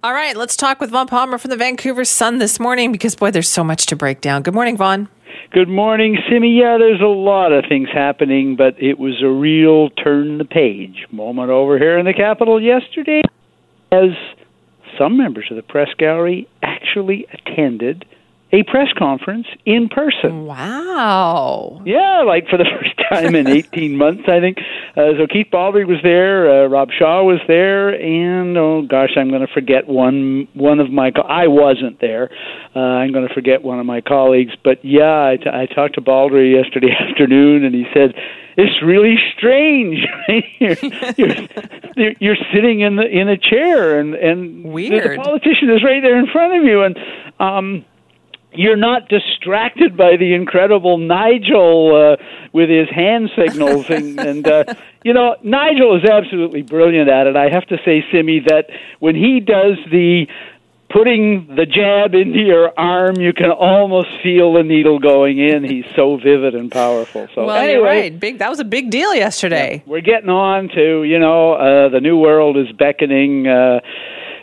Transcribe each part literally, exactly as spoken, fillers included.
All right, let's talk with Vaughn Palmer from the Vancouver Sun this morning because, boy, there's so much to break down. Good morning, Vaughn. Good morning, Simi. Yeah, there's a lot of things happening, but it was a real turn-the-page moment over here in the Capitol yesterday as some members of the press gallery actually attended a press conference in person. Wow. Yeah, like for the first time in eighteen months, I think. Uh, so Keith Baldry was there, uh, Rob Shaw was there, and, oh gosh, I'm going to forget one one of my... Co- I wasn't there. Uh, I'm going to forget one of my colleagues. But yeah, I, t- I talked to Baldry yesterday afternoon, and he said, it's really strange. you're, you're, you're sitting in the in a chair, and, and Weird. The politician is right there in front of you, and... um. You're not distracted by the incredible Nigel uh, with his hand signals. And, and uh, you know, Nigel is absolutely brilliant at it. I have to say, Simi, that when he does the putting the jab into your arm, you can almost feel the needle going in. He's so vivid and powerful. So, well, anyway, you're right. Big, that was a big deal yesterday. Yeah, we're getting on to, you know, uh, the new world is beckoning. Uh,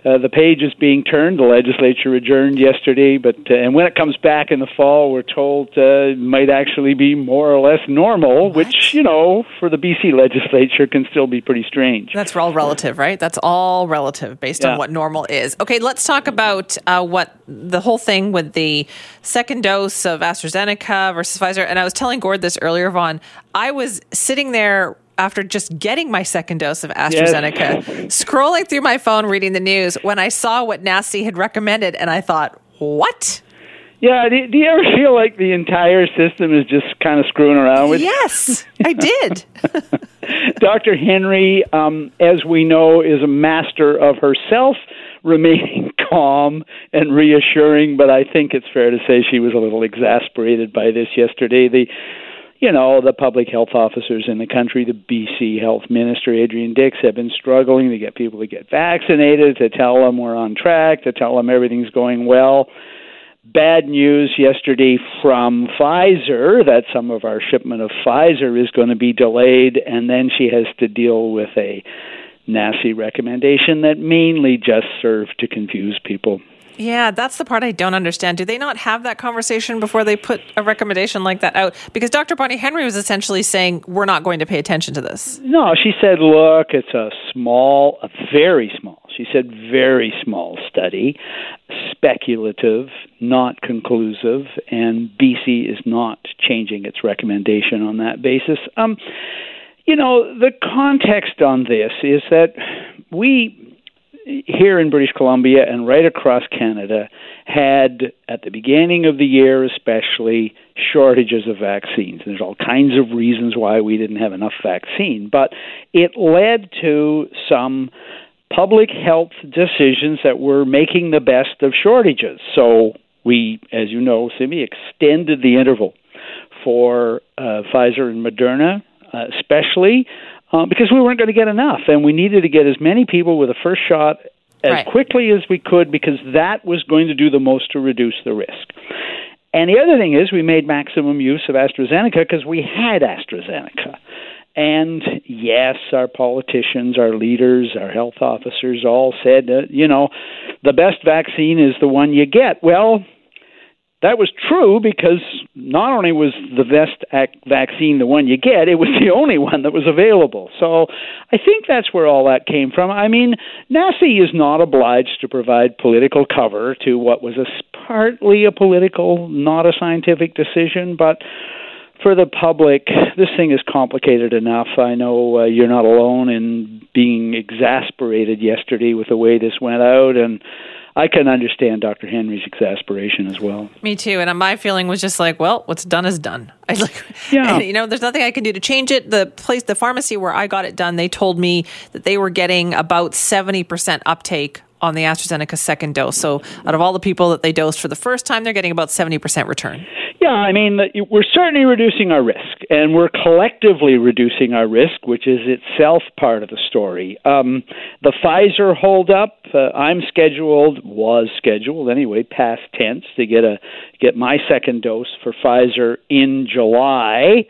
Uh, the page is being turned. The legislature adjourned yesterday, but uh, and when it comes back in the fall, we're told uh, it might actually be more or less normal, what? Which, you know, for the B C legislature can still be pretty strange. That's all relative, right? That's all relative based yeah. on what normal is. Okay, let's talk about uh, what the whole thing with the second dose of AstraZeneca versus Pfizer. And I was telling Gord this earlier, Vaughn. I was sitting there after just getting my second dose of AstraZeneca, yes. scrolling through my phone, reading the news, when I saw what N A C I had recommended, and I thought, what? Yeah, do, do you ever feel like the entire system is just kind of screwing around with you? Yes, I did. Doctor Henry, um, as we know, is a master of herself, remaining calm and reassuring, but I think it's fair to say she was a little exasperated by this yesterday. The You know, the public health officers in the country, the B C Health Minister, Adrian Dix, have been struggling to get people to get vaccinated, to tell them we're on track, to tell them everything's going well. Bad news yesterday from Pfizer that some of our shipment of Pfizer is going to be delayed, and then she has to deal with a N A C I recommendation that mainly just served to confuse people. Yeah, that's the part I don't understand. Do they not have that conversation before they put a recommendation like that out? Because Doctor Bonnie Henry was essentially saying, we're not going to pay attention to this. No, she said, look, it's a small, a very small, she said, very small study, speculative, not conclusive, and B C is not changing its recommendation on that basis. Um, you know, the context on this is that we... here in British Columbia and right across Canada, had, at the beginning of the year especially, shortages of vaccines. And there's all kinds of reasons why we didn't have enough vaccine. But it led to some public health decisions that were making the best of shortages. So we, as you know, Simi, extended the interval for uh, Pfizer and Moderna uh, especially, Uh, because we weren't going to get enough, and we needed to get as many people with a first shot as right. quickly as we could, because that was going to do the most to reduce the risk. And the other thing is we made maximum use of AstraZeneca because we had AstraZeneca. And yes, our politicians, our leaders, our health officers all said, uh, you know, the best vaccine is the one you get. Well, that was true because not only was the best vaccine the one you get, it was the only one that was available. So I think that's where all that came from. I mean, N A C I is not obliged to provide political cover to what was a partly a political, not a scientific decision, but for the public, this thing is complicated enough. I know uh, you're not alone in being exasperated yesterday with the way this went out, and I can understand Doctor Henry's exasperation as well. Me too. And my feeling was just like, well, what's done is done. I like, yeah. And, you know, there's nothing I can do to change it. The place, the pharmacy where I got it done, they told me that they were getting about seventy percent uptake on the AstraZeneca second dose. So out of all the people that they dosed for the first time, they're getting about seventy percent return. Yeah, I mean, we're certainly reducing our risk, and we're collectively reducing our risk, which is itself part of the story. Um, the Pfizer holdup, uh, I'm scheduled, was scheduled anyway, past tense, to get a get my second dose for Pfizer in July,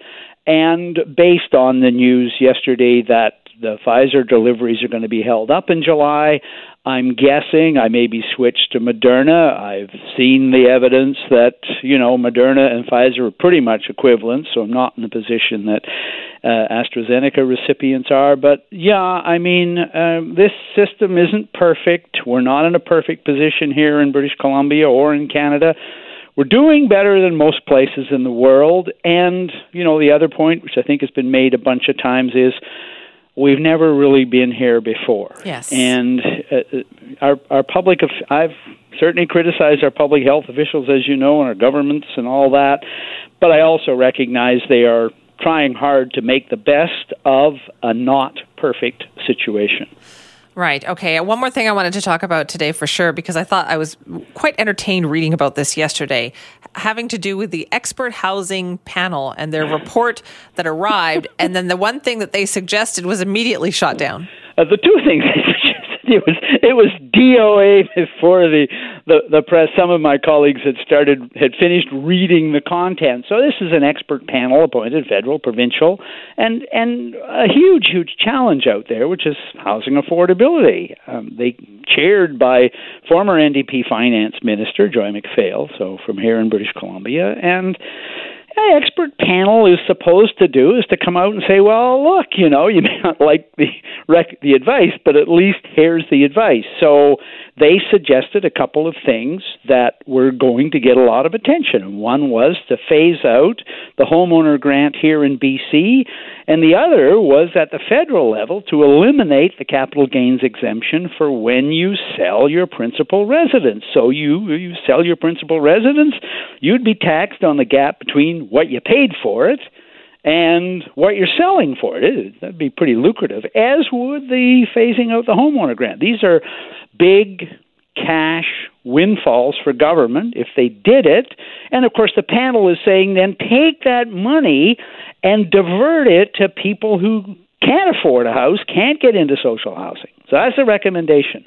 and based on the news yesterday that the Pfizer deliveries are going to be held up in July, I'm guessing I may be switched to Moderna. I've seen the evidence that, you know, Moderna and Pfizer are pretty much equivalent, so I'm not in the position that uh, AstraZeneca recipients are. But, yeah, I mean, uh, this system isn't perfect. We're not in a perfect position here in British Columbia or in Canada. We're doing better than most places in the world. And, you know, the other point, which I think has been made a bunch of times, is we've never really been here before. Yes. And uh, our our public, I've certainly criticized our public health officials, as you know, and our governments and all that, but I also recognize they are trying hard to make the best of a not perfect situation. Right. Okay. One more thing I wanted to talk about today for sure, because I thought I was quite entertained reading about this yesterday, having to do with the expert housing panel and their report that arrived. And then the one thing that they suggested was immediately shot down. Uh, the two things they suggested, it was, it was D O A before the, the, the press. Some of my colleagues had started, had finished reading the content. So this is an expert panel appointed federal, provincial, and, and a huge, huge challenge out there, which is housing affordability. Um, they chaired by former N D P finance minister, Joy McPhail, so from here in British Columbia, and an expert panel is supposed to do is to come out and say, well, look, you know, you may not like the rec- the advice, but at least here's the advice. So they suggested a couple of things that were going to get a lot of attention. One was to phase out the homeowner grant here in B C, and the other was at the federal level to eliminate the capital gains exemption for when you sell your principal residence. So you, you sell your principal residence, you'd be taxed on the gap between what you paid for it and what you're selling for it. That'd be pretty lucrative, as would the phasing out the homeowner grant. These are big cash windfalls for government if they did it. And, of course, the panel is saying then take that money and divert it to people who can't afford a house, can't get into social housing. So that's the recommendation.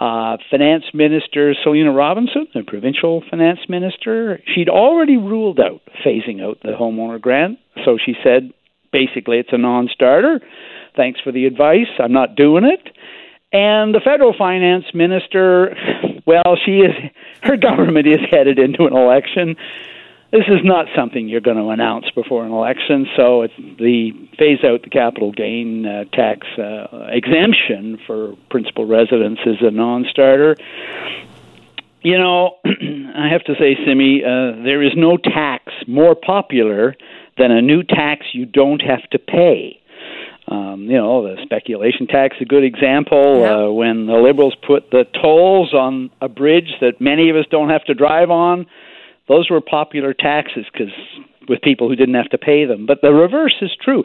Uh, Finance Minister Selina Robinson, the provincial finance minister, she'd already ruled out phasing out the homeowner grant. So she said, basically, it's a non-starter. Thanks for the advice. I'm not doing it. And the federal finance minister, well, she is, her government is headed into an election. This is not something you're going to announce before an election, so it's the phase out the capital gain uh, tax uh, exemption for principal residence is a non-starter. You know, I have to say, Simi, uh, there is no tax more popular than a new tax you don't have to pay. Um, you know, the speculation tax is a good example. Yeah. Uh, when the Liberals put the tolls on a bridge that many of us don't have to drive on, those were popular taxes because with people who didn't have to pay them. But the reverse is true.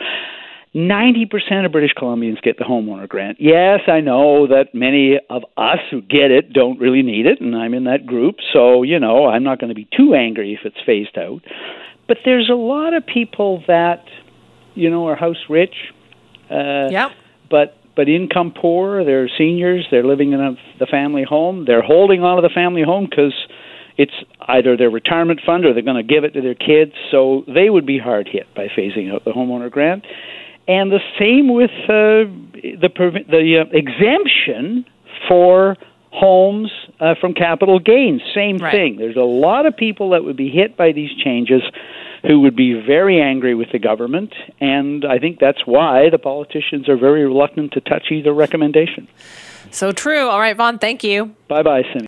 ninety percent of British Columbians get the homeowner grant. Yes, I know that many of us who get it don't really need it, and I'm in that group, so, you know, I'm not going to be too angry if it's phased out. But there's a lot of people that, you know, are house rich, uh, yep. but but income poor. They're seniors. They're living in a, the family home. They're holding on to the family home because it's either their retirement fund or they're going to give it to their kids, so they would be hard hit by phasing out the homeowner grant. And the same with uh, the, the uh, exemption for homes uh, from capital gains, same right. thing. There's a lot of people that would be hit by these changes who would be very angry with the government, and I think that's why the politicians are very reluctant to touch either recommendation. So true. All right, Vaughn, thank you. Bye-bye, Cindy.